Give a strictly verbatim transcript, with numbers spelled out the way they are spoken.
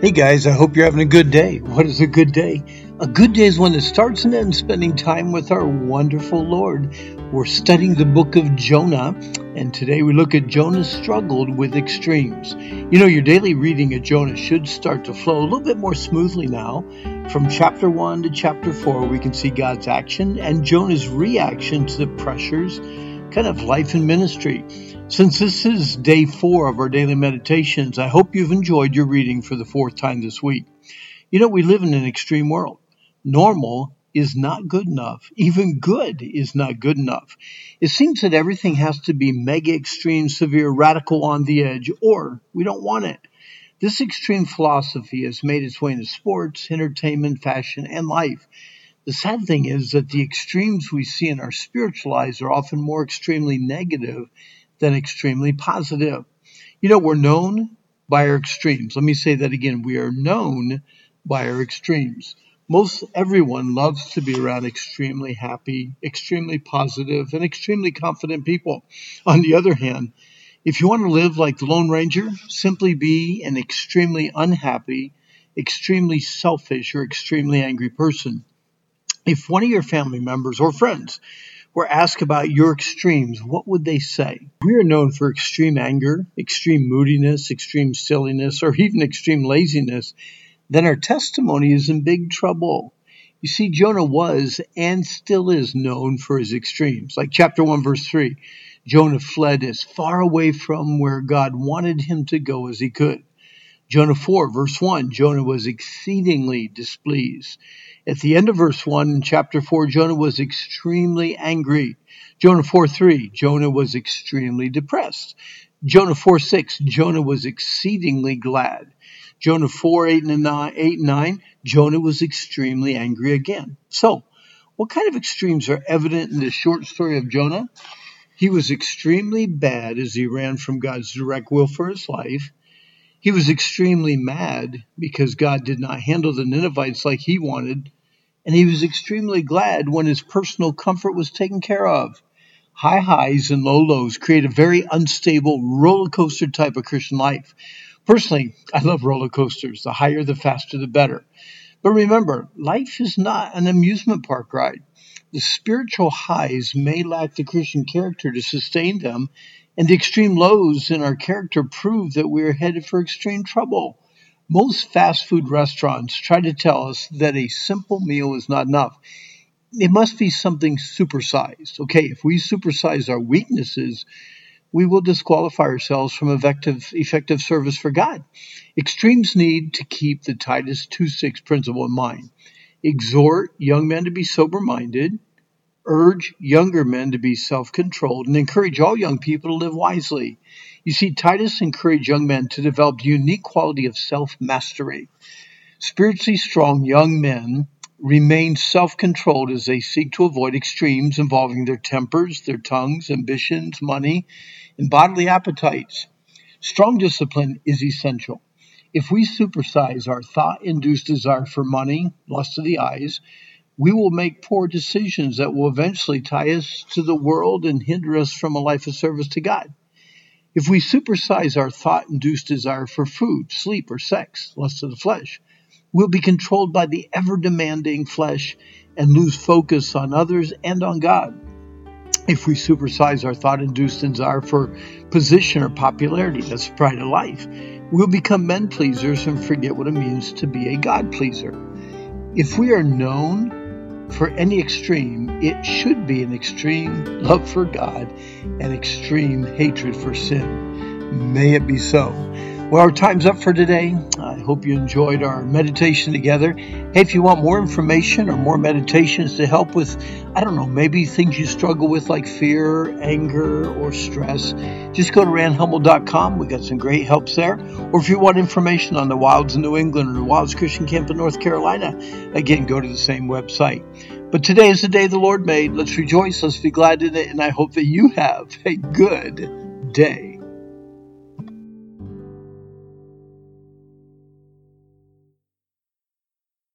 Hey guys, I hope you're having a good day. What is a good day? A good day is one that starts and ends spending time with our wonderful Lord. We're studying the book of Jonah, and today we look at Jonah struggled with extremes. You know, your daily reading of Jonah should start to flow a little bit more smoothly now. From chapter one to chapter four, we can see God's action and Jonah's reaction to the pressures, kind of life and ministry. Since this is day four of our daily meditations, I hope you've enjoyed your reading for the fourth time this week. You know, we live in an extreme world. Normal is not good enough. Even good is not good enough. It seems that everything has to be mega extreme, severe, radical, on the edge, or we don't want it. This extreme philosophy has made its way into sports, entertainment, fashion, and life. The sad thing is that the extremes we see in our spiritual lives are often more extremely negative than extremely positive. You know, we're known by our extremes. Let me say that again. We are known by our extremes. Most everyone loves to be around extremely happy, extremely positive, and extremely confident people. On the other hand, if you want to live like the Lone Ranger, simply be an extremely unhappy, extremely selfish, or extremely angry person. If one of your family members or friends were asked about your extremes, what would they say? We are known for extreme anger, extreme moodiness, extreme silliness, or even extreme laziness. Then our testimony is in big trouble. You see, Jonah was and still is known for his extremes. Like chapter one, verse three, Jonah fled as far away from where God wanted him to go as he could. Jonah four, verse one, Jonah was exceedingly displeased. At the end of verse one in chapter four, Jonah was extremely angry. Jonah four three, Jonah was extremely depressed. Jonah four six, Jonah was exceedingly glad. Jonah four eight and nine, Jonah was extremely angry again. So, what kind of extremes are evident in the short story of Jonah? He was extremely bad as he ran from God's direct will for his life. He was extremely mad because God did not handle the Ninevites like he wanted, and he was extremely glad when his personal comfort was taken care of. High highs and low lows create a very unstable roller coaster type of Christian life. Personally, I love roller coasters. The higher, the faster, the better. But remember, life is not an amusement park ride. The spiritual highs may lack the Christian character to sustain them, and the extreme lows in our character prove that we are headed for extreme trouble. Most fast food restaurants try to tell us that a simple meal is not enough. It must be something supersized. Okay, if we supersize our weaknesses, we will disqualify ourselves from effective, effective service for God. Extremes need to keep the Titus two six principle in mind. Exhort young men to be sober-minded, urge younger men to be self-controlled, and encourage all young people to live wisely. You see, Titus encouraged young men to develop the unique quality of self-mastery. Spiritually strong young men remain self-controlled as they seek to avoid extremes involving their tempers, their tongues, ambitions, money, and bodily appetites. Strong discipline is essential. If we supersize our thought-induced desire for money, lust of the eyes, we will make poor decisions that will eventually tie us to the world and hinder us from a life of service to God. If we supersize our thought-induced desire for food, sleep, or sex, lust of the flesh, we'll be controlled by the ever-demanding flesh and lose focus on others and on God. If we supersize our thought-induced desire for position or popularity, that's pride of life, we'll become men-pleasers and forget what it means to be a God-pleaser. If we are known for any extreme, it should be an extreme love for God and extreme hatred for sin. May it be so. Well, our time's up for today. I hope you enjoyed our meditation together. Hey, if you want more information or more meditations to help with, I don't know, maybe things you struggle with like fear, anger, or stress, just go to Rand Hummel dot com. We got some great helps there. Or if you want information on the Wilds of New England or the Wilds Christian Camp in North Carolina, again, go to the same website. But today is the day the Lord made. Let's rejoice. Let's be glad in it. And I hope that you have a good day.